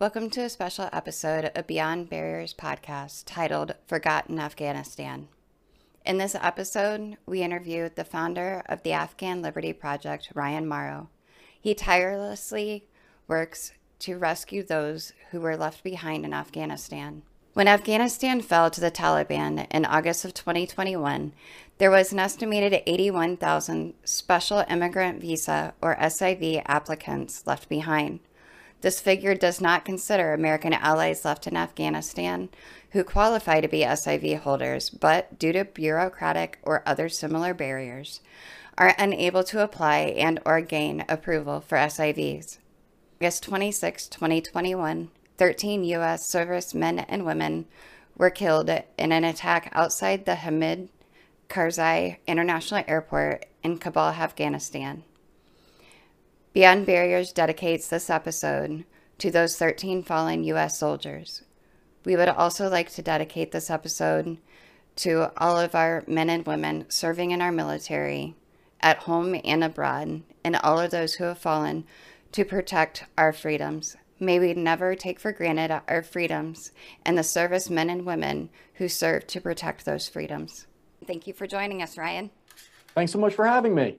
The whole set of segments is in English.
Welcome to a special episode of Beyond Barriers podcast titled Forgotten Afghanistan. In this episode, we interviewed the founder of the Afghan Liberty Project, Ryan Morrow. He tirelessly works to rescue those who were left behind in Afghanistan. When Afghanistan fell to the Taliban in August of 2021, there was an estimated 81,000 special immigrant visa or SIV applicants left behind. This figure does not consider American allies left in Afghanistan who qualify to be SIV holders, but due to bureaucratic or other similar barriers, are unable to apply and or gain approval for SIVs. August 26, 2021, 13 U.S. servicemen and women were killed in an attack outside the Hamid Karzai International Airport in Kabul, Afghanistan. Beyond Barriers dedicates this episode to those 13 fallen U.S. soldiers. We would also like to dedicate this episode to all of our men and women serving in our military, at home and abroad, and all of those who have fallen to protect our freedoms. May we never take for granted our freedoms and the service men and women who serve to protect those freedoms. Thank you for joining us, Ryan. Thanks so much for having me.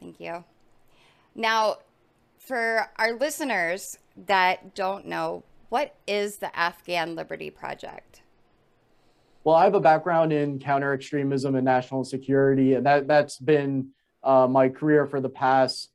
Thank you. Now, for our listeners that don't know, what is the Afghan Liberty Project? Well, I have a background in counter-extremism and national security, and that's been my career for the past,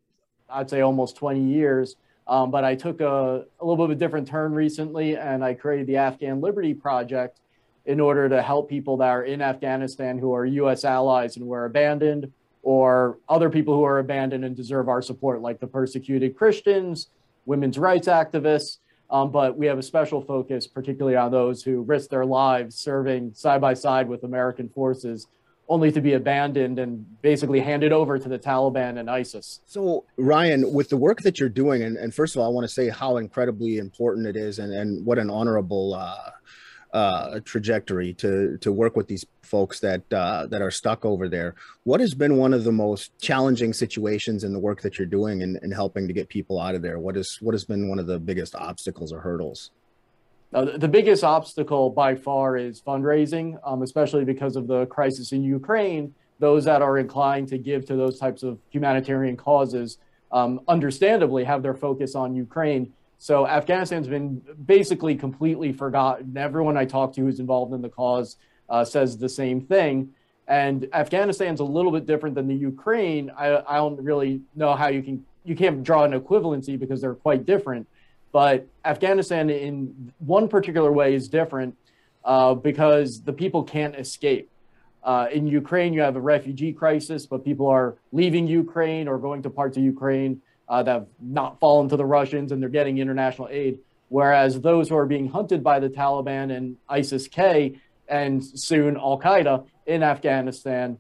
I'd say, almost 20 years. But I took a little bit of a different turn recently, and I created the Afghan Liberty Project in order to help people that are in Afghanistan who are U.S. allies and were abandoned, or other people who are abandoned and deserve our support, like the persecuted Christians, women's rights activists. But we have a special focus, particularly on those who risk their lives serving side by side with American forces, only to be abandoned and basically handed over to the Taliban and ISIS. So, Ryan, with the work that you're doing, and first of all, I want to say how incredibly important it is and what an honorable trajectory to work with these folks that are stuck over there. What has been one of the most challenging situations in the work that you're doing and helping to get people out of there? What has been one of the biggest obstacles or hurdles? The biggest obstacle by far is fundraising, especially because of the crisis in Ukraine. Those that are inclined to give to those types of humanitarian causes, understandably, have their focus on Ukraine. So Afghanistan's been basically completely forgotten. Everyone I talk to who's involved in the cause says the same thing. And Afghanistan's a little bit different than the Ukraine. I don't really know how you can't draw an equivalency because they're quite different. But Afghanistan in one particular way is different because the people can't escape. In Ukraine, you have a refugee crisis, but people are leaving Ukraine or going to parts of Ukraine that have not fallen to the Russians, and they're getting international aid. Whereas those who are being hunted by the Taliban and ISIS-K and soon Al-Qaeda in Afghanistan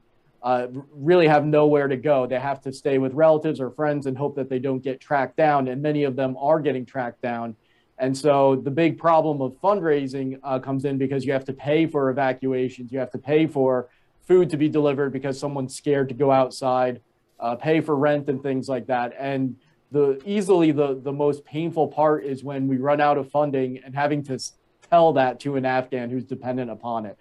really have nowhere to go. They have to stay with relatives or friends and hope that they don't get tracked down, and many of them are getting tracked down. And so the big problem of fundraising comes in because you have to pay for evacuations, you have to pay for food to be delivered because someone's scared to go outside, pay for rent and things like that. And the most painful part is when we run out of funding and having to tell that to an Afghan who's dependent upon it.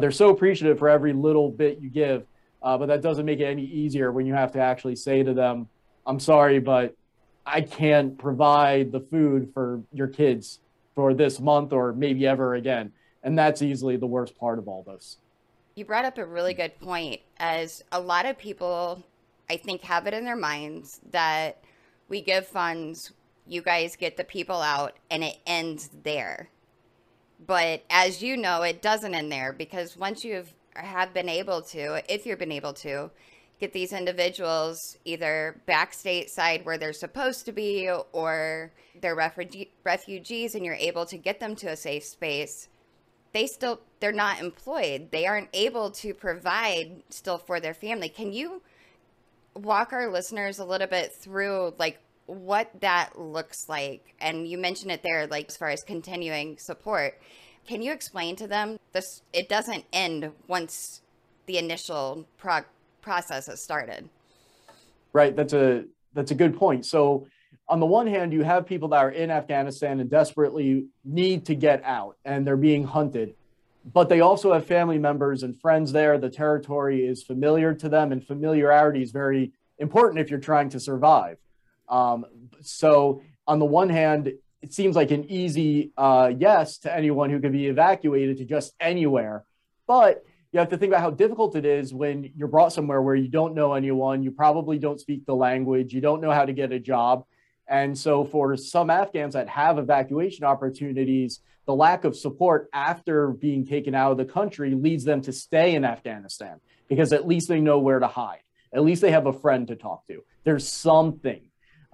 They're so appreciative for every little bit you give. But that doesn't make it any easier when you have to actually say to them, I'm sorry, but I can't provide the food for your kids for this month or maybe ever again. And that's easily the worst part of all this. You brought up a really good point, as a lot of people, I think, have it in their minds that we give funds, you guys get the people out, and it ends there. But as you know, it doesn't end there, because once you've if you've been able to get these individuals either back stateside where they're supposed to be, or they're refugees and you're able to get them to a safe space, they're not employed. They aren't able to provide still for their family. Can you walk our listeners a little bit through like what that looks like? And you mentioned it there, like as far as continuing support. Can you explain to them this? It doesn't end once the initial process has started. Right. That's a good point. So on the one hand, you have people that are in Afghanistan and desperately need to get out, and they're being hunted. But they also have family members and friends there. The territory is familiar to them, and familiarity is very important if you're trying to survive. So on the one hand, it seems like an easy yes to anyone who could be evacuated to just anywhere. But you have to think about how difficult it is when you're brought somewhere where you don't know anyone, you probably don't speak the language, you don't know how to get a job. And so for some Afghans that have evacuation opportunities, the lack of support after being taken out of the country leads them to stay in Afghanistan, because at least they know where to hide. At least they have a friend to talk to. There's something.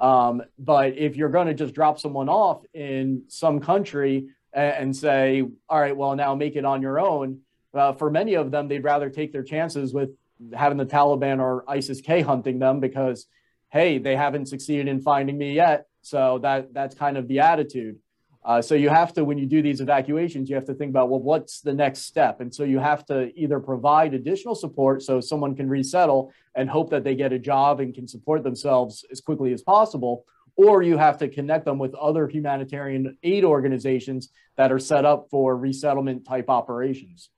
But if you're going to just drop someone off in some country and say, all right, well, now make it on your own, for many of them, they'd rather take their chances with having the Taliban or ISIS-K hunting them, because, hey, they haven't succeeded in finding me yet. So that's kind of the attitude. So you have to, when you do these evacuations, you have to think about, well, what's the next step? And so you have to either provide additional support so someone can resettle and hope that they get a job and can support themselves as quickly as possible, or you have to connect them with other humanitarian aid organizations that are set up for resettlement type operations.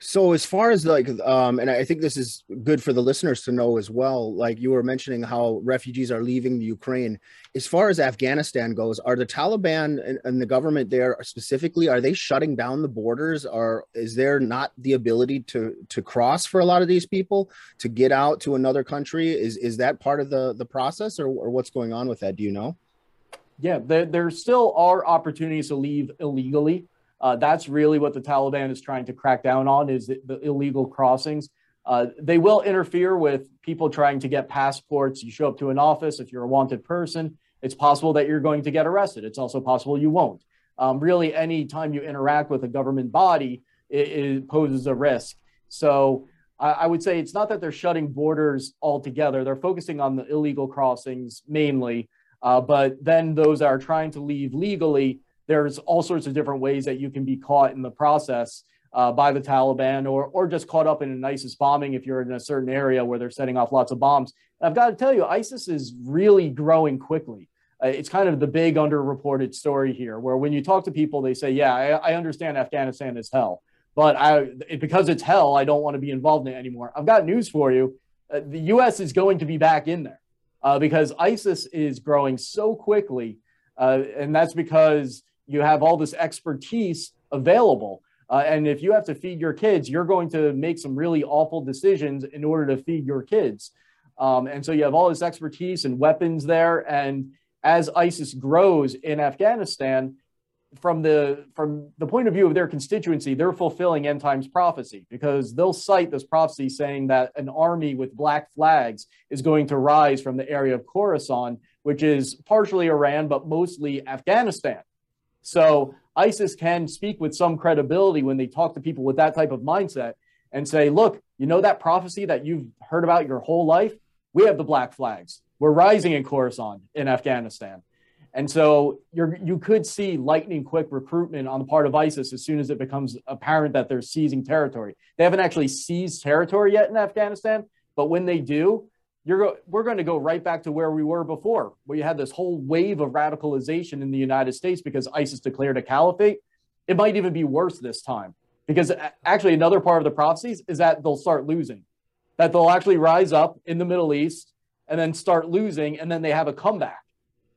So as far as like, and I think this is good for the listeners to know as well, like you were mentioning how refugees are leaving the Ukraine. As far as Afghanistan goes, are the Taliban and the government there specifically, are they shutting down the borders? Or is there not the ability to cross for a lot of these people to get out to another country? Is that part of the process, or what's going on with that? Do you know? Yeah, there still are opportunities to leave illegally. That's really what the Taliban is trying to crack down on, is the illegal crossings. They will interfere with people trying to get passports. You show up to an office, if you're a wanted person, it's possible that you're going to get arrested. It's also possible you won't. Really, any time you interact with a government body, it poses a risk. So I would say it's not that they're shutting borders altogether. They're focusing on the illegal crossings mainly, but then those that are trying to leave legally, there's all sorts of different ways that you can be caught in the process by the Taliban, or just caught up in an ISIS bombing if you're in a certain area where they're setting off lots of bombs. And I've got to tell you, ISIS is really growing quickly. It's kind of the big underreported story here, where when you talk to people, they say, yeah, I understand Afghanistan is hell, but because it's hell, I don't want to be involved in it anymore. I've got news for you. The U.S. is going to be back in there because ISIS is growing so quickly, and that's because you have all this expertise available. And if you have to feed your kids, you're going to make some really awful decisions in order to feed your kids. And so you have all this expertise and weapons there. And as ISIS grows in Afghanistan, from the point of view of their constituency, they're fulfilling end times prophecy, because they'll cite this prophecy saying that an army with black flags is going to rise from the area of Khorasan, which is partially Iran, but mostly Afghanistan. So ISIS can speak with some credibility when they talk to people with that type of mindset and say, look, you know that prophecy that you've heard about your whole life? We have the black flags. We're rising in Khorasan in Afghanistan. And so you could see lightning quick recruitment on the part of ISIS as soon as it becomes apparent that they're seizing territory. They haven't actually seized territory yet in Afghanistan, but when they do, we're going to go right back to where we were before, where you had this whole wave of radicalization in the United States because ISIS declared a caliphate. It might even be worse this time, because actually another part of the prophecies is that they'll start losing, that they'll actually rise up in the Middle East and then start losing, and then they have a comeback.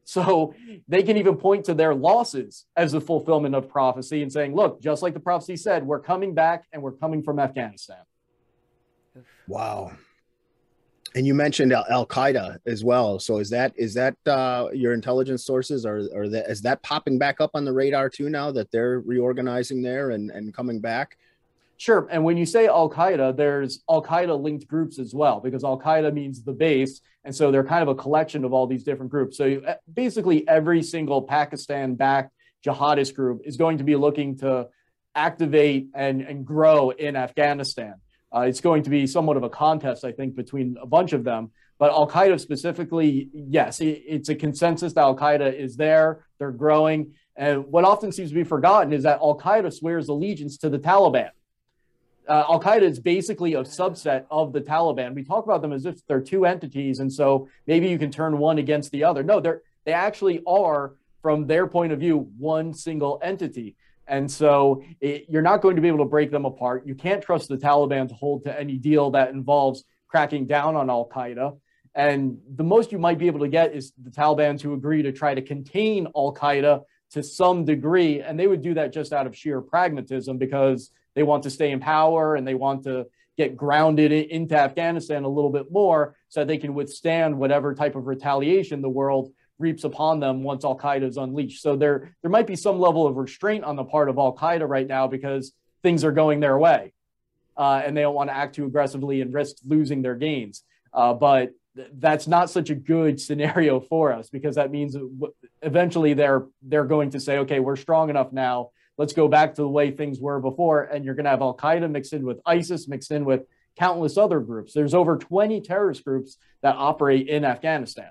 So they can even point to their losses as the fulfillment of prophecy and saying, look, just like the prophecy said, we're coming back and we're coming from Afghanistan. Wow. And you mentioned Al-Qaeda as well. So is that your intelligence sources, or is that popping back up on the radar too now that they're reorganizing there and coming back? Sure. And when you say Al-Qaeda, there's Al-Qaeda linked groups as well, because Al-Qaeda means the base. And so they're kind of a collection of all these different groups. So basically every single Pakistan-backed jihadist group is going to be looking to activate and grow in Afghanistan. It's going to be somewhat of a contest, I think, between a bunch of them. But Al-Qaeda specifically, yes, it's a consensus that Al-Qaeda is there. They're growing. And what often seems to be forgotten is that Al-Qaeda swears allegiance to the Taliban. Al-Qaeda is basically a subset of the Taliban. We talk about them as if they're two entities, and so maybe you can turn one against the other. No, they actually are, from their point of view, one single entity. And so you're not going to be able to break them apart. You can't trust the Taliban to hold to any deal that involves cracking down on Al-Qaeda. And the most you might be able to get is the Taliban to agree to try to contain Al-Qaeda to some degree. And they would do that just out of sheer pragmatism, because they want to stay in power and they want to get grounded into Afghanistan a little bit more so they can withstand whatever type of retaliation the world reaps upon them once Al-Qaeda is unleashed. So there might be some level of restraint on the part of Al-Qaeda right now because things are going their way, and they don't want to act too aggressively and risk losing their gains. But that's not such a good scenario for us, because that means eventually they're going to say, okay, we're strong enough now. Let's go back to the way things were before. And you're going to have Al-Qaeda mixed in with ISIS, mixed in with countless other groups. There's over 20 terrorist groups that operate in Afghanistan.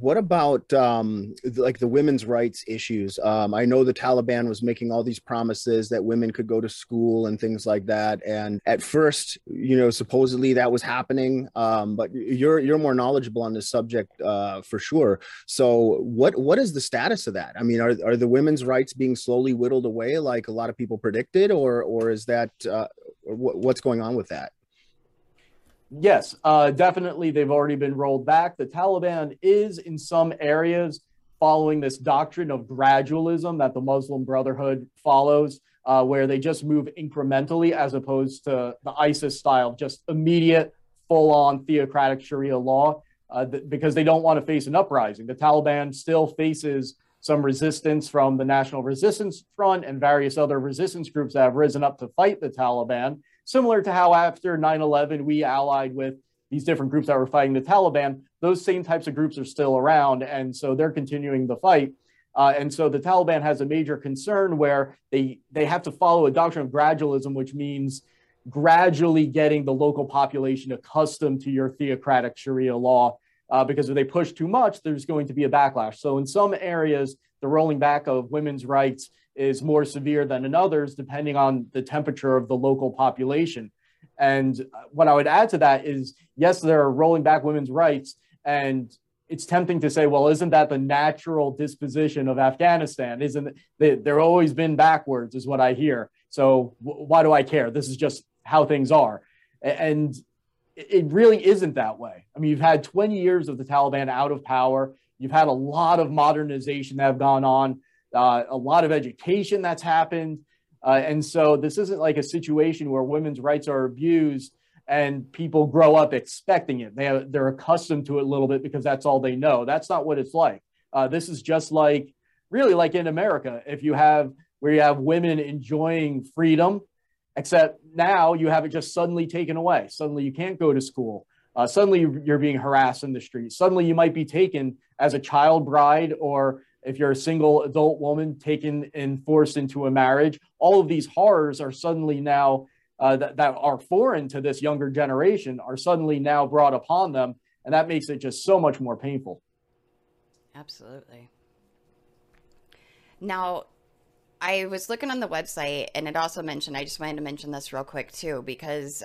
What about like the women's rights issues? I know the Taliban was making all these promises that women could go to school and things like that. And at first, you know, supposedly that was happening. But you're more knowledgeable on this subject for sure. So what is the status of that? I mean, are the women's rights being slowly whittled away like a lot of people predicted, or is that what's going on with that? Yes, definitely. They've already been rolled back. The Taliban is in some areas following this doctrine of gradualism that the Muslim Brotherhood follows, where they just move incrementally as opposed to the ISIS style, just immediate, full-on theocratic Sharia law, because they don't want to face an uprising. The Taliban still faces some resistance from the National Resistance Front and various other resistance groups that have risen up to fight the Taliban. Similar to how after 9/11 we allied with these different groups that were fighting the Taliban, those same types of groups are still around, and so they're continuing the fight. And so the Taliban has a major concern where they have to follow a doctrine of gradualism, which means gradually getting the local population accustomed to your theocratic Sharia law, because if they push too much, there's going to be a backlash. So in some areas, the rolling back of women's rights is more severe than in others, depending on the temperature of the local population. And what I would add to that is, yes, they're rolling back women's rights, and it's tempting to say, well, isn't that the natural disposition of Afghanistan? Isn't they're always been backwards, is what I hear. So why do I care? This is just how things are. And it really isn't that way. I mean, you've had 20 years of the Taliban out of power. You've had a lot of modernization that have gone on. A lot of education that's happened. And so this isn't like a situation where women's rights are abused and people grow up expecting it. They're accustomed to it a little bit because that's all they know. That's not what it's like. This is just like, really like in America, where you have women enjoying freedom, except now you have it just suddenly taken away. Suddenly you can't go to school. Suddenly you're being harassed in the streets. Suddenly you might be taken as a child bride, or if you're a single adult woman, taken and forced into a marriage. All of these horrors are suddenly now that are foreign to this younger generation are suddenly now brought upon them. And that makes it just so much more painful. Absolutely. Now, I was looking on the website, and it also mentioned, I just wanted to mention this real quick too, because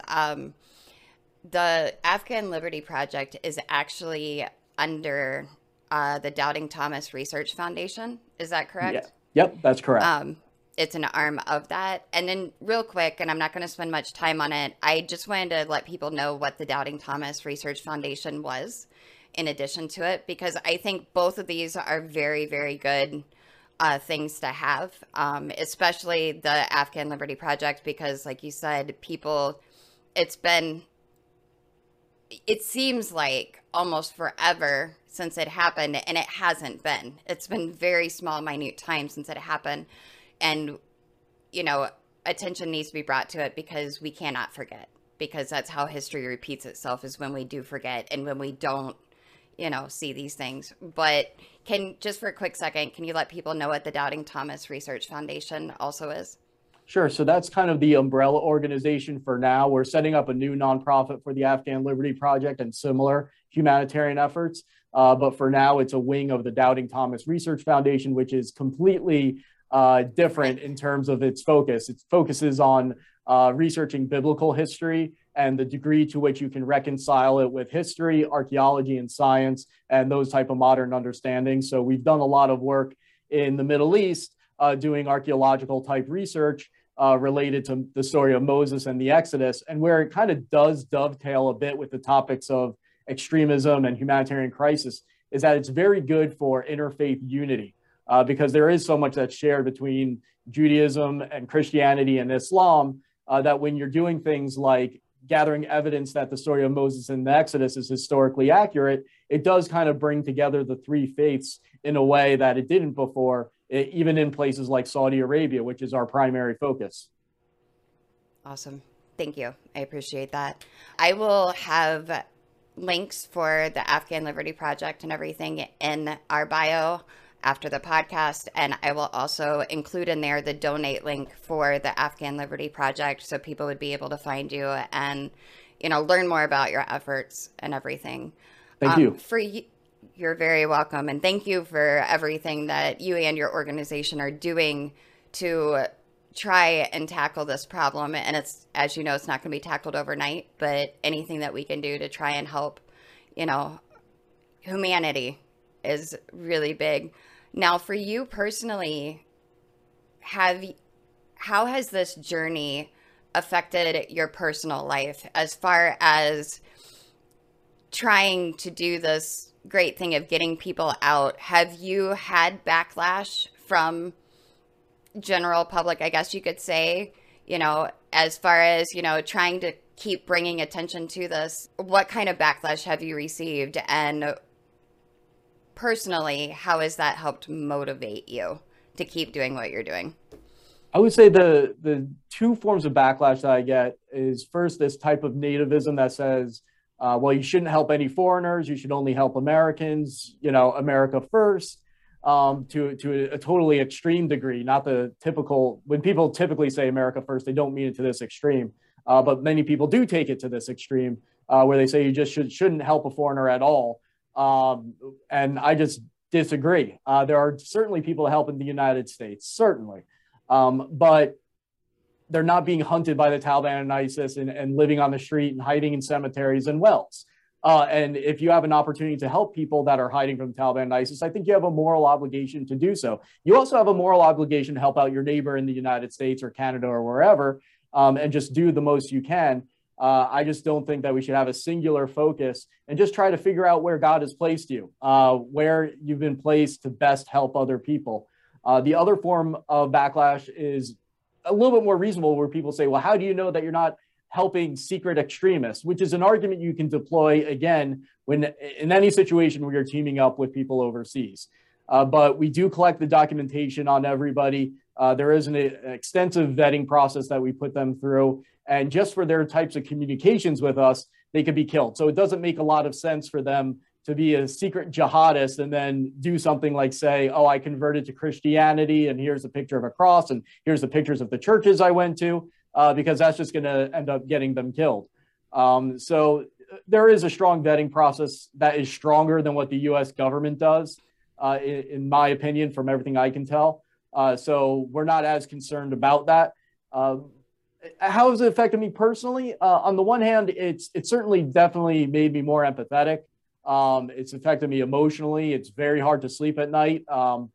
the Afghan Liberty Project is actually under the Doubting Thomas Research Foundation. Is that correct? Yeah. Yep, that's correct. It's an arm of that. And then real quick, and I'm not going to spend much time on it, I just wanted to let people know what the Doubting Thomas Research Foundation was in addition to it, because I think both of these are very, very good things to have, especially the Afghan Liberty Project, because like you said, people, it seems like almost forever since it happened, and it hasn't been. It's been very small, minute time since it happened. And, you know, attention needs to be brought to it, because we cannot forget, because that's how history repeats itself, is when we do forget and when we don't, you know, see these things. But just for a quick second, can you let people know what the Doubting Thomas Research Foundation also is? Sure. So that's kind of the umbrella organization for now. We're setting up a new nonprofit for the Afghan Liberty Project and similar humanitarian efforts. But for now, it's a wing of the Doubting Thomas Research Foundation, which is completely different in terms of its focus. It focuses on researching biblical history and the degree to which you can reconcile it with history, archaeology, and science, and those type of modern understandings. So we've done a lot of work in the Middle East doing archaeological type research related to the story of Moses and the Exodus, and where it kind of does dovetail a bit with the topics of extremism and humanitarian crisis is that it's very good for interfaith unity because there is so much that's shared between Judaism and Christianity and Islam that when you're doing things like gathering evidence that the story of Moses and the Exodus is historically accurate, it does kind of bring together the three faiths in a way that it didn't before, even in places like Saudi Arabia, which is our primary focus. Awesome. Thank you. I appreciate that. I will have links for the Afghan Liberty Project and everything in our bio after the podcast, and I will also include in there the donate link for the Afghan Liberty Project so people would be able to find you and, you know, learn more about your efforts and everything. Thank you. You're very welcome, and thank you for everything that you and your organization are doing to try and tackle this problem. And it's, as you know, it's not going to be tackled overnight, but anything that we can do to try and help, you know, humanity is really big. Now, for you personally, how has this journey affected your personal life as far as trying to do this great thing of getting people out? Have you had backlash from general public, I guess you could say, you know, as far as, you know, trying to keep bringing attention to this? What kind of backlash have you received? And personally, how has that helped motivate you to keep doing what you're doing? I would say the two forms of backlash that I get is first this type of nativism that says, well, you shouldn't help any foreigners, you should only help Americans, you know, America first, to a totally extreme degree, not the typical, when people typically say America first, they don't mean it to this extreme, but many people do take it to this extreme, where they say you just shouldn't help a foreigner at all. And I just disagree. There are certainly people to help in the United States, certainly. But they're not being hunted by the Taliban and ISIS and living on the street and hiding in cemeteries and wells. And if you have an opportunity to help people that are hiding from Taliban and ISIS, I think you have a moral obligation to do so. You also have a moral obligation to help out your neighbor in the United States or Canada or wherever, and just do the most you can. I just don't think that we should have a singular focus and just try to figure out where God has placed you, where you've been placed to best help other people. The other form of backlash is a little bit more reasonable, where people say, well, how do you know that you're not helping secret extremists? Which is an argument you can deploy, again, when in any situation where you're teaming up with people overseas. But we do collect the documentation on everybody. There is an extensive vetting process that we put them through. And just for their types of communications with us, they could be killed. So it doesn't make a lot of sense for them to be a secret jihadist and then do something like say, oh, I converted to Christianity and here's a picture of a cross and here's the pictures of the churches I went to, because that's just going to end up getting them killed. So there is a strong vetting process that is stronger than what the US government does, in my opinion, from everything I can tell. So we're not as concerned about that. How has it affected me personally? On the one hand, it certainly definitely made me more empathetic. It's affected me emotionally. It's very hard to sleep at night,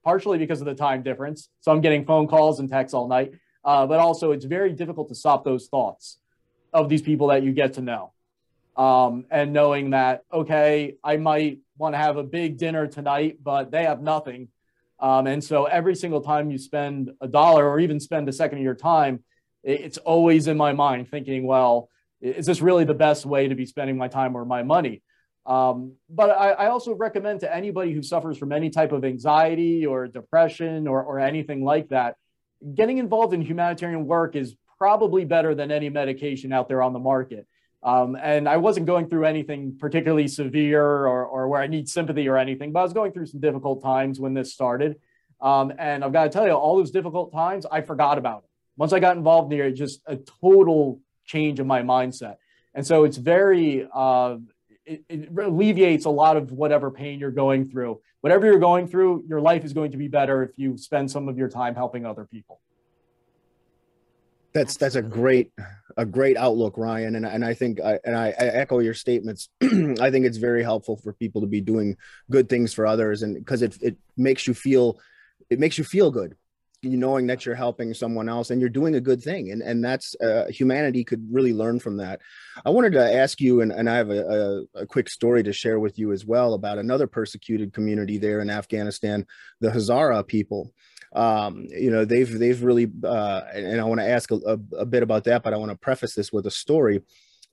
partially because of the time difference. So I'm getting phone calls and texts all night, but also it's very difficult to stop those thoughts of these people that you get to know. And knowing that, okay, I might want to have a big dinner tonight, but they have nothing. And so every single time you spend a dollar or even spend a second of your time, it's always in my mind thinking, well, is this really the best way to be spending my time or my money? But I also recommend to anybody who suffers from any type of anxiety or depression or anything like that, getting involved in humanitarian work is probably better than any medication out there on the market. And I wasn't going through anything particularly severe or where I need sympathy or anything, but I was going through some difficult times when this started. And I've got to tell you, all those difficult times, I forgot about it. Once I got involved in it, just a total change of my mindset. And so it's very it alleviates a lot of whatever pain you're going through. Whatever you're going through, your life is going to be better if you spend some of your time helping other people. That's a great outlook, Ryan, and I echo your statements. I think it's very helpful for people to be doing good things for others, and because it makes you feel good, knowing that you're helping someone else and you're doing a good thing, and that's humanity could really learn from that. I wanted to ask you, and I have a quick story to share with you as well about another persecuted community there in Afghanistan, the Hazara people. They've really, and I want to ask a bit about that, but I want to preface this with a story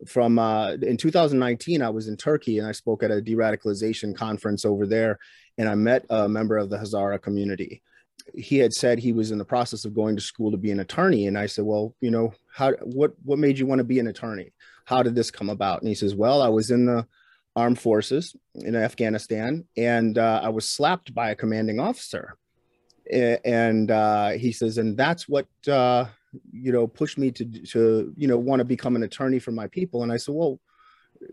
from, in 2019, I was in Turkey and I spoke at a de-radicalization conference over there, and I met a member of the Hazara community. He had said he was in the process of going to school to be an attorney. And I said, well, what made you want to be an attorney? How did this come about? And he says, well, I was in the armed forces in Afghanistan, and I was slapped by a commanding officer. And he says, and that's what, pushed me to want to become an attorney for my people. And I said, well,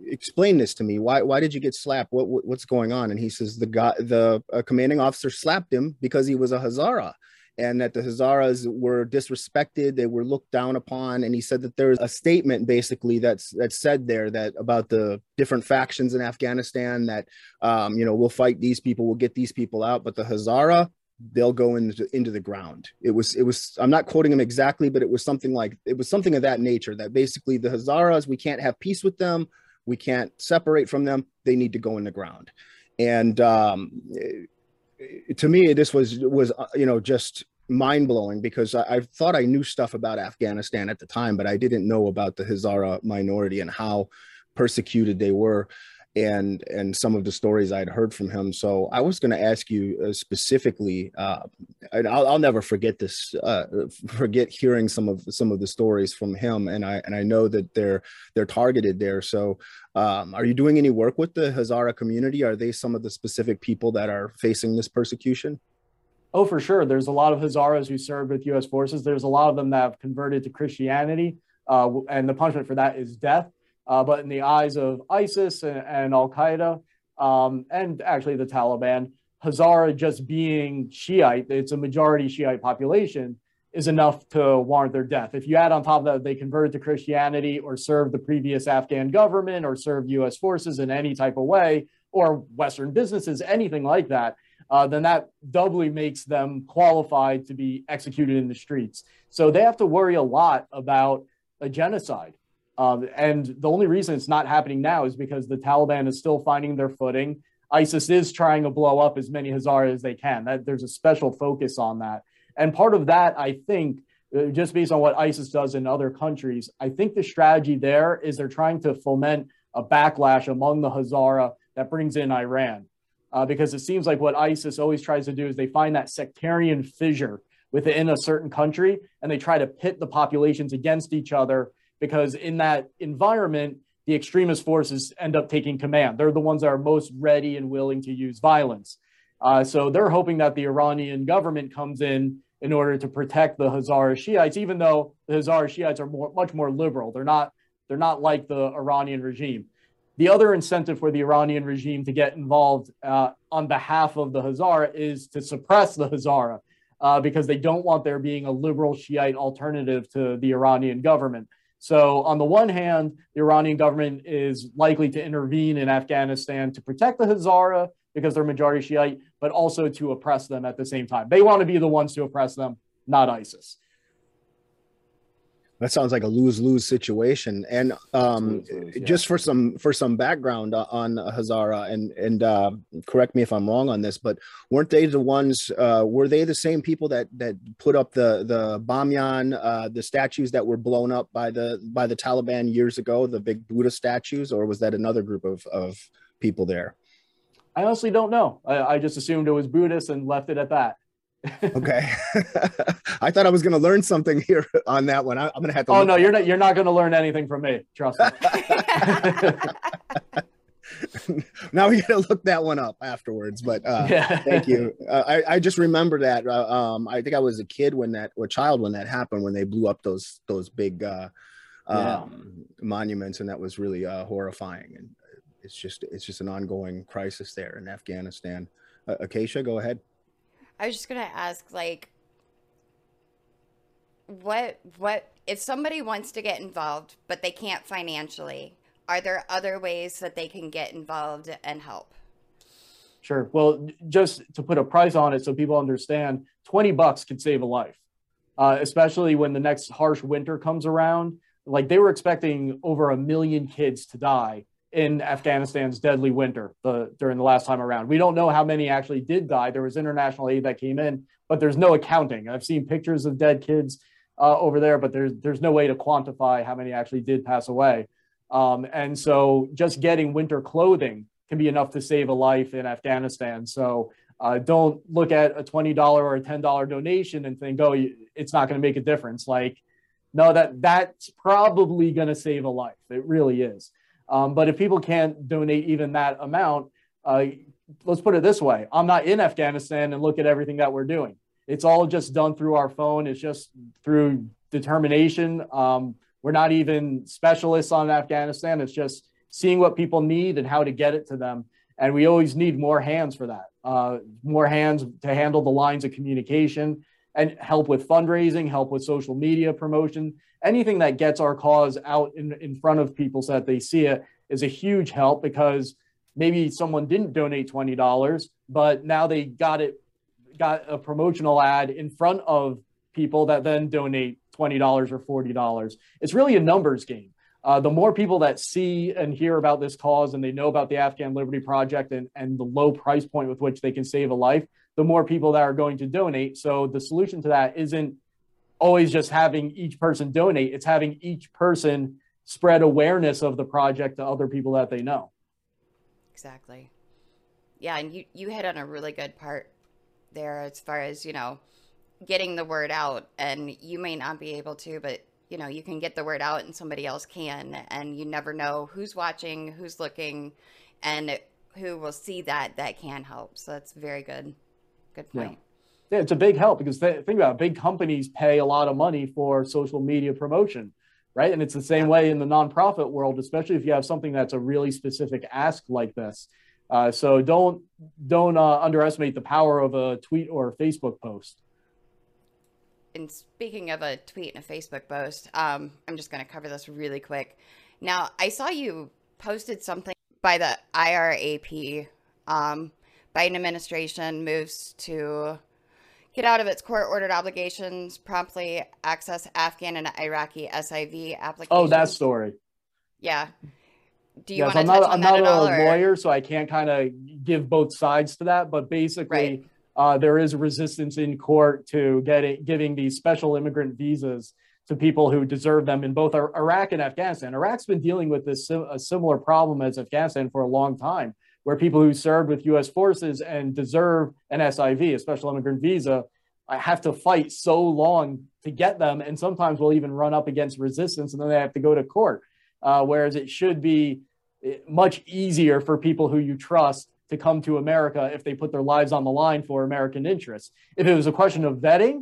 explain this to me. Why did you get slapped? What's going on? And he says, the commanding officer slapped him because he was a Hazara, and that the Hazaras were disrespected. They were looked down upon. And he said that there is a statement basically that's said there that about the different factions in Afghanistan that, we'll fight these people, we'll get these people out, but the Hazara, they'll go into the ground. It was, I'm not quoting him exactly, but it was something of that nature, that basically the Hazaras, we can't have peace with them. We can't separate from them. They need to go in the ground. And to me, this was just mind blowing, because I thought I knew stuff about Afghanistan at the time, but I didn't know about the Hazara minority and how persecuted they were, and some of the stories I'd heard from him. So I was going to ask you specifically, and I'll never forget this, forget hearing some of the stories from him. And I know that they're targeted there. So are you doing any work with the Hazara community? Are they some of the specific people that are facing this persecution? Oh, for sure. There's a lot of Hazaras who served with U.S. forces. There's a lot of them that have converted to Christianity, and the punishment for that is death. But in the eyes of ISIS and Al-Qaeda, and actually the Taliban, Hazara just being Shiite, it's a majority Shiite population, is enough to warrant their death. If you add on top of that, they converted to Christianity or served the previous Afghan government or served U.S. forces in any type of way, or Western businesses, anything like that, then that doubly makes them qualified to be executed in the streets. So they have to worry a lot about a genocide. And the only reason it's not happening now is because the Taliban is still finding their footing. ISIS is trying to blow up as many Hazara as they can. There's a special focus on that. And part of that, I think, just based on what ISIS does in other countries, I think the strategy there is they're trying to foment a backlash among the Hazara that brings in Iran. Because it seems like what ISIS always tries to do is they find that sectarian fissure within a certain country, and they try to pit the populations against each other, because in that environment, the extremist forces end up taking command. They're the ones that are most ready and willing to use violence. So they're hoping that the Iranian government comes in order to protect the Hazara Shiites, even though the Hazara Shiites are much more liberal. They're not like the Iranian regime. The other incentive for the Iranian regime to get involved on behalf of the Hazara is to suppress the Hazara, because they don't want there being a liberal Shiite alternative to the Iranian government. So on the one hand, the Iranian government is likely to intervene in Afghanistan to protect the Hazara because they're majority Shiite, but also to oppress them at the same time. They want to be the ones to oppress them, not ISIS. That sounds like a lose-lose situation. And yeah. Just for some background on Hazara, and correct me if I'm wrong on this, but weren't they the ones? Were they the same people that put up the Bamyan, the statues that were blown up by the Taliban years ago, the big Buddha statues, or was that another group of people there? I honestly don't know. I just assumed it was Buddhists and left it at that. Okay. I thought I was going to learn something here on that one. I'm going to have to. Oh no, you're not going to learn anything from me. Trust me. Now we got to look that one up afterwards. But yeah. Thank you. I just remember that. I think I was a kid when that happened, when they blew up those big monuments, and that was really horrifying. And it's just an ongoing crisis there in Afghanistan. Acacia, go ahead. I was just going to ask, like, what if somebody wants to get involved, but they can't financially, are there other ways that they can get involved and help? Sure. Well, just to put a price on it so people understand, $20 can save a life, especially when the next harsh winter comes around. Like, they were expecting over 1 million kids to die in Afghanistan's deadly winter during the last time around. We don't know how many actually did die. There was international aid that came in, but there's no accounting. I've seen pictures of dead kids over there, but there's no way to quantify how many actually did pass away. And so just getting winter clothing can be enough to save a life in Afghanistan. So don't look at a $20 or a $10 donation and think, oh, it's not going to make a difference. Like, no, that's probably going to save a life. It really is. But if people can't donate even that amount, let's put it this way. I'm not in Afghanistan and look at everything that we're doing. It's all just done through our phone. It's just through determination. We're not even specialists on Afghanistan. It's just seeing what people need and how to get it to them. And we always need more hands for that, more hands to handle the lines of communication and help with fundraising, help with social media promotion. Anything that gets our cause out in front of people so that they see it is a huge help, because maybe someone didn't donate $20, but now they got a promotional ad in front of people that then donate $20 or $40. It's really a numbers game. The more people that see and hear about this cause and they know about the Afghan Liberty Project and the low price point with which they can save a life, the more people that are going to donate. So the solution to that isn't always just having each person donate. It's having each person spread awareness of the project to other people that they know. Exactly. Yeah, and you hit on a really good part there as far as, you know, getting the word out. And you may not be able to, but, you know, you can get the word out and somebody else can. And you never know who's watching, who's looking, and who will see that can help. So that's very good. Good point. Yeah. Yeah, it's a big help, because think about it, big companies pay a lot of money for social media promotion, right? And it's the same way in the nonprofit world, especially if you have something that's a really specific ask like this. So don't underestimate the power of a tweet or a Facebook post. And speaking of a tweet and a Facebook post, I'm just going to cover this really quick. Now, I saw you posted something by the IRAP. Biden administration moves to get out of its court-ordered obligations, promptly access Afghan and Iraqi SIV applications. Oh, that story. Yeah. Do you want to touch on that at all? I'm not a lawyer, so I can't kind of give both sides to that. But basically, there is resistance in court to giving these special immigrant visas to people who deserve them in both Iraq and Afghanistan. Iraq's been dealing with this a similar problem as Afghanistan for a long time, where people who served with U.S. forces and deserve an SIV, a special immigrant visa, have to fight so long to get them, and sometimes will even run up against resistance, and then they have to go to court, whereas it should be much easier for people who you trust to come to America if they put their lives on the line for American interests. If it was a question of vetting,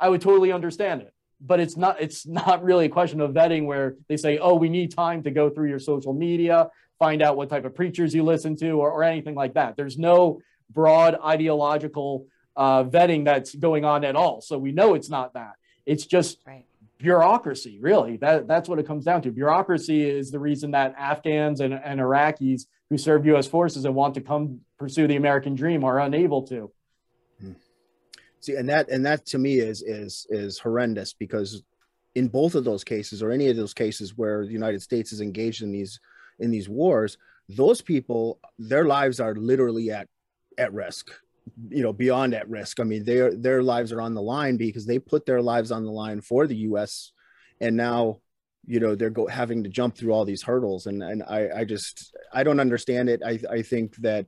I would totally understand it. But it's not really a question of vetting where they say, oh, we need time to go through your social media, find out what type of preachers you listen to, or anything like that. There's no broad ideological vetting that's going on at all. So we know it's not that. It's just bureaucracy, really. That's what it comes down to. Bureaucracy is the reason that Afghans and Iraqis who serve U.S. forces and want to come pursue the American dream are unable to. See, and that to me is horrendous, because in both of those cases, or any of those cases where the United States is engaged in these wars, those people, their lives are literally at risk, you know, beyond at risk. I mean, their lives are on the line, because they put their lives on the line for the U.S. and now, you know, they're having to jump through all these hurdles. And I don't understand it. I think that,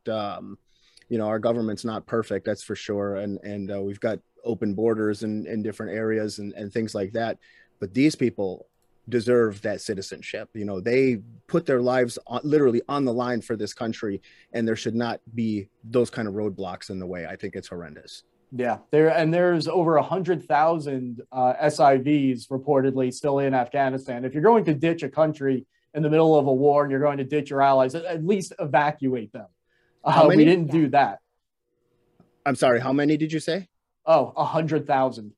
you know, our government's not perfect, that's for sure. And we've got open borders in different areas and things like that. But these people deserve that citizenship. You know, they put their lives literally on the line for this country, and there should not be those kind of roadblocks in the way. I think it's horrendous. Yeah, there's over 100,000 SIVs reportedly still in Afghanistan. If you're going to ditch a country in the middle of a war and you're going to ditch your allies, at least evacuate them. We didn't do that. I'm sorry, how many did you say? Oh, 100,000.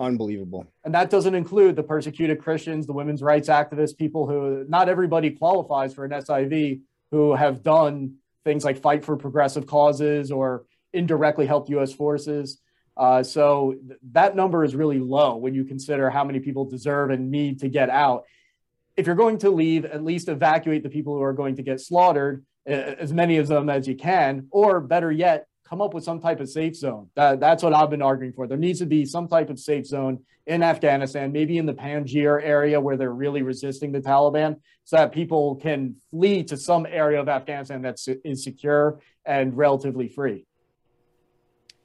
Unbelievable. And that doesn't include the persecuted Christians, the women's rights activists, people who, not everybody qualifies for an SIV, who have done things like fight for progressive causes or indirectly helped U.S. forces. So that number is really low when you consider how many people deserve and need to get out. If you're going to leave, at least evacuate the people who are going to get slaughtered, as many of them as you can, or better yet, come up with some type of safe zone. That's what I've been arguing for. There needs to be some type of safe zone in Afghanistan, maybe in the Panjshir area where they're really resisting the Taliban, so that people can flee to some area of Afghanistan that is secure and relatively free.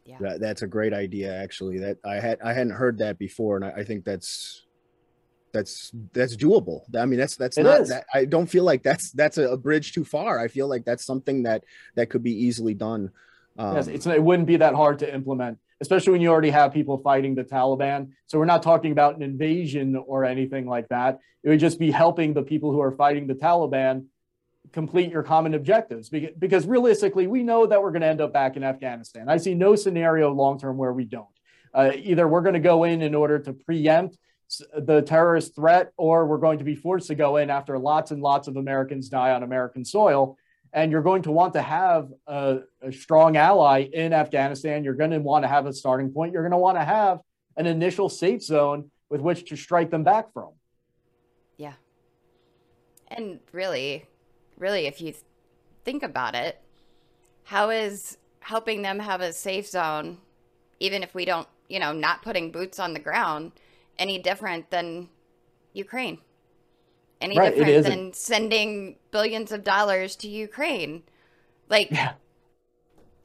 Yeah. That's a great idea, actually. That I hadn't heard that before, and I think that's doable. I mean, that's it not. That, I don't feel like that's a bridge too far. I feel like that's something that could be easily done. Yes, it wouldn't be that hard to implement, especially when you already have people fighting the Taliban. So we're not talking about an invasion or anything like that. It would just be helping the people who are fighting the Taliban complete your common objectives. Because realistically, we know that we're going to end up back in Afghanistan. I see no scenario long-term where we don't. Either we're going to go in order to preempt the terrorist threat, or we're going to be forced to go in after lots and lots of Americans die on American soil. And you're going to want to have a strong ally in Afghanistan. You're going to want to have a starting point. You're going to want to have an initial safe zone with which to strike them back from. Yeah. And really, really, if you think about it, how is helping them have a safe zone, even if we don't, not putting boots on the ground, any different than Ukraine? Any different than sending billions of dollars to Ukraine?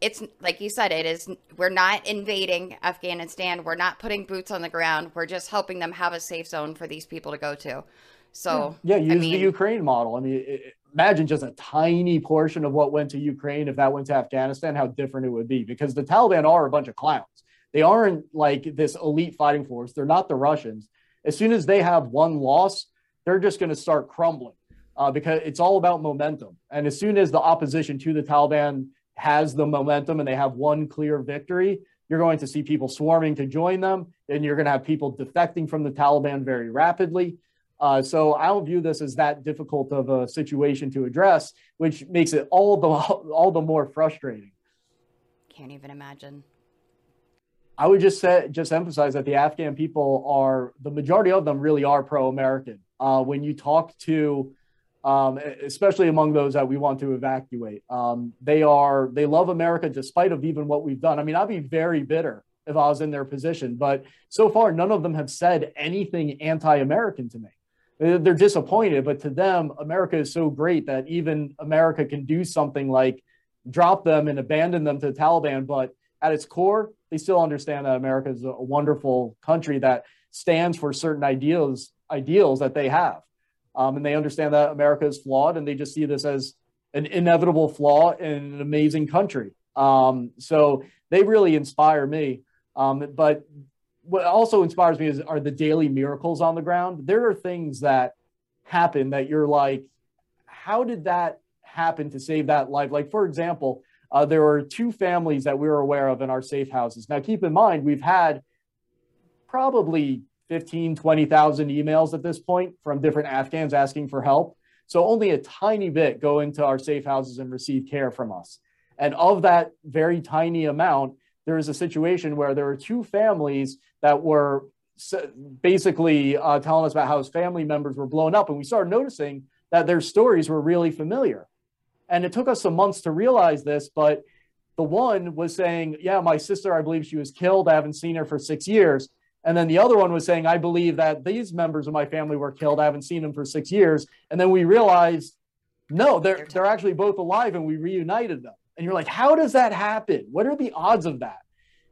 It's like you said, it is. We're not invading Afghanistan. We're not putting boots on the ground. We're just helping them have a safe zone for these people to go to. So use the Ukraine model. I mean, imagine just a tiny portion of what went to Ukraine. If that went to Afghanistan, how different it would be, because the Taliban are a bunch of clowns. They aren't like this elite fighting force. They're not the Russians. As soon as they have one loss, they're just going to start crumbling because it's all about momentum. And as soon as the opposition to the Taliban has the momentum and they have one clear victory, you're going to see people swarming to join them, and you're going to have people defecting from the Taliban very rapidly. So I don't view this as that difficult of a situation to address, which makes it all the more frustrating. Can't even imagine. I would just emphasize that the Afghan people are, the majority of them really are pro-American. When you talk to, especially among those that we want to evacuate, they love America despite of even what we've done. I mean, I'd be very bitter if I was in their position, but so far, none of them have said anything anti-American to me. They're disappointed, but to them, America is so great that even America can do something like drop them and abandon them to the Taliban. But at its core, they still understand that America is a wonderful country that stands for certain ideals that they have. And they understand that America is flawed, and they just see this as an inevitable flaw in an amazing country. So they really inspire me. But what also inspires me are the daily miracles on the ground. There are things that happen that you're like, how did that happen to save that life? Like, for example, there were two families that we were aware of in our safe houses. Now, keep in mind, we've had probably 15,000, 20,000 emails at this point from different Afghans asking for help. So only a tiny bit go into our safe houses and receive care from us. And of that very tiny amount, there is a situation where there were two families that were basically telling us about how his family members were blown up. And we started noticing that their stories were really familiar. And it took us some months to realize this, but the one was saying, yeah, my sister, I believe she was killed. I haven't seen her for 6 years. And then the other one was saying, I believe that these members of my family were killed. I haven't seen them for 6 years. And then we realized, no, they're actually both alive, and we reunited them. And you're like, how does that happen? What are the odds of that?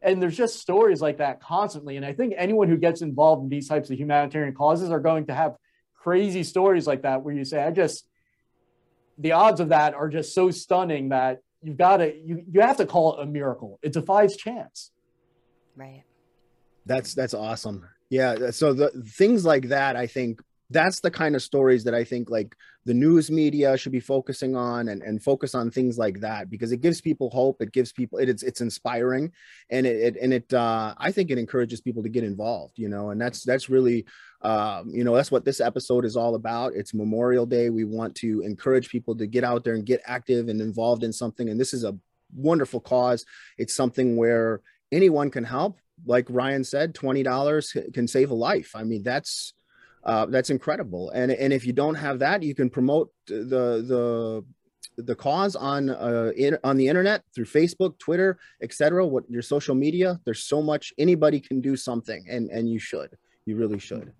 And there's just stories like that constantly. And I think anyone who gets involved in these types of humanitarian causes are going to have crazy stories like that, where you say, the odds of that are just so stunning that you have to call it a miracle. It defies chance. Right. That's awesome. Yeah. So the things like that, I think, That's the kind of stories that I think like the news media should be focusing on, and focus on things like that, because it gives people hope. It gives people, it's inspiring, and I think it encourages people to get involved, you know, and that's really, you know, that's what this episode is all about. It's Memorial Day. We want to encourage people to get out there and get active and involved in something. And this is a wonderful cause. It's something where anyone can help. Like Ryan said, $20 can save a life. I mean, that's incredible. And if you don't have that, you can promote the cause on the internet, through Facebook, Twitter, etc. What your social media, there's so much, anybody can do something, and you should, you really should.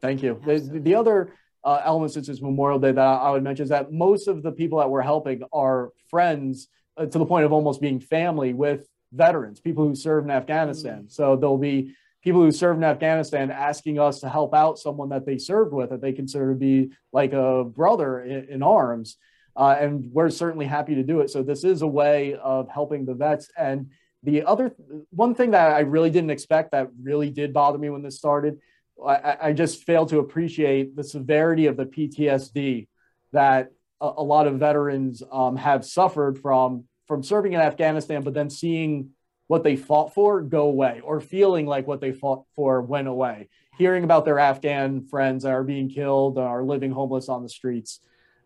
Thank you. The other element, since it's Memorial Day, that I would mention is that most of the people that we're helping are friends, to the point of almost being family, with veterans, people who served in Afghanistan. So there'll be people who served in Afghanistan asking us to help out someone that they served with, that they consider to be like a brother in arms. And we're certainly happy to do it. So this is a way of helping the vets. And the other one thing that I really didn't expect, that really did bother me when this started, I just failed to appreciate the severity of the PTSD that a lot of veterans have suffered from serving in Afghanistan, but then seeing what they fought for go away, or feeling like what they fought for went away, hearing about their Afghan friends that are being killed, are living homeless on the streets.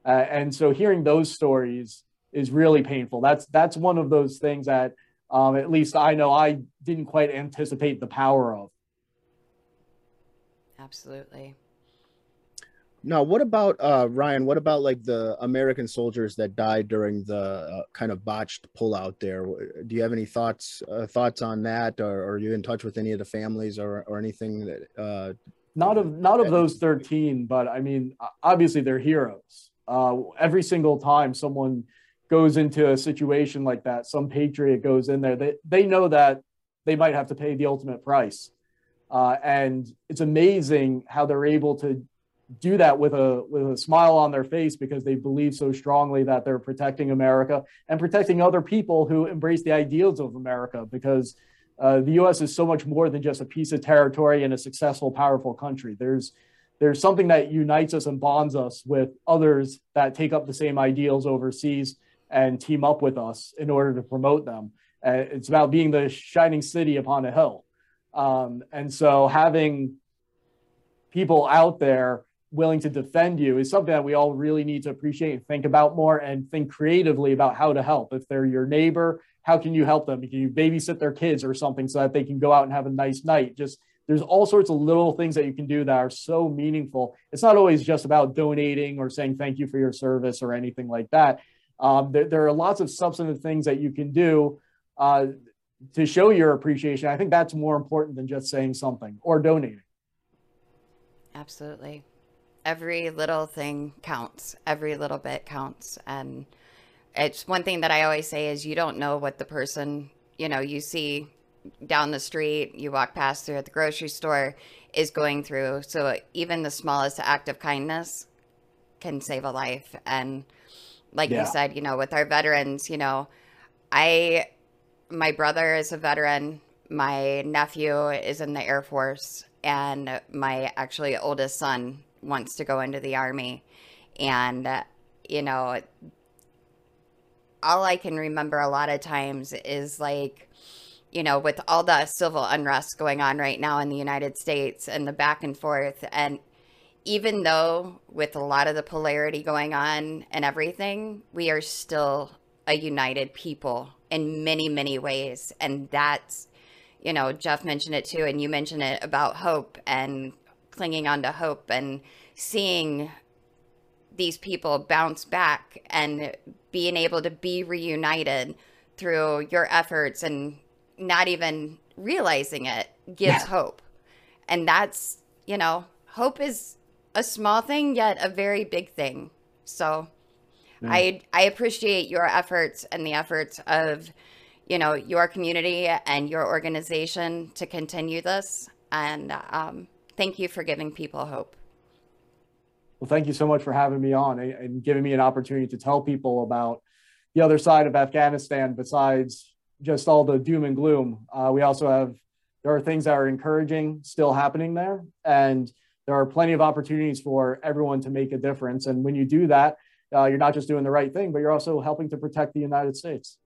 And so hearing those stories is really painful. That's one of those things that at least I know I didn't quite anticipate the power of. Absolutely. Now, what about, Ryan, what about like the American soldiers that died during the kind of botched pullout there? Do you have any thoughts on that? Or are you in touch with any of the families or anything that? Not of those 13, but I mean, obviously they're heroes. Every single time someone goes into a situation like that, some patriot goes in there, they know that they might have to pay the ultimate price. And it's amazing how they're able to do that with a smile on their face, because they believe so strongly that they're protecting America and protecting other people who embrace the ideals of America, because the U.S. is so much more than just a piece of territory and a successful, powerful country. There's something that unites us and bonds us with others that take up the same ideals overseas and team up with us in order to promote them. It's about being the shining city upon a hill. And so having people out there willing to defend you is something that we all really need to appreciate and think about more, and think creatively about how to help. If they're your neighbor, how can you help them? Can you babysit their kids or something so that they can go out and have a nice night? Just, there's all sorts of little things that you can do that are so meaningful. It's not always just about donating or saying thank you for your service or anything like that. There are lots of substantive things that you can do to show your appreciation. I think that's more important than just saying something or donating. Absolutely. Every little thing counts. Every little bit counts. And it's one thing that I always say is, you don't know what the person, you know, you see down the street, you walk past through at the grocery store, is going through. So even the smallest act of kindness can save a life. And like you said, you know, with our veterans, you know, my brother is a veteran. My nephew is in the Air Force, and my actually oldest son wants to go into the Army. And, you know, all I can remember a lot of times is, like, you know, with all the civil unrest going on right now in the United States and the back and forth. And even though with a lot of the polarity going on and everything, we are still a united people in many, many ways. And that's, you know, Jeff mentioned it too, and you mentioned it about hope and clinging on to hope and seeing these people bounce back and being able to be reunited through your efforts and not even realizing it gives hope. And that's, you know, hope is a small thing, yet a very big thing. So I appreciate your efforts and the efforts of, you know, your community and your organization to continue this. And, thank you for giving people hope. Well, thank you so much for having me on and giving me an opportunity to tell people about the other side of Afghanistan besides just all the doom and gloom. There are things that are encouraging still happening there. And There are plenty of opportunities for everyone to make a difference. And when you do that, you're not just doing the right thing, but you're also helping to protect the United States.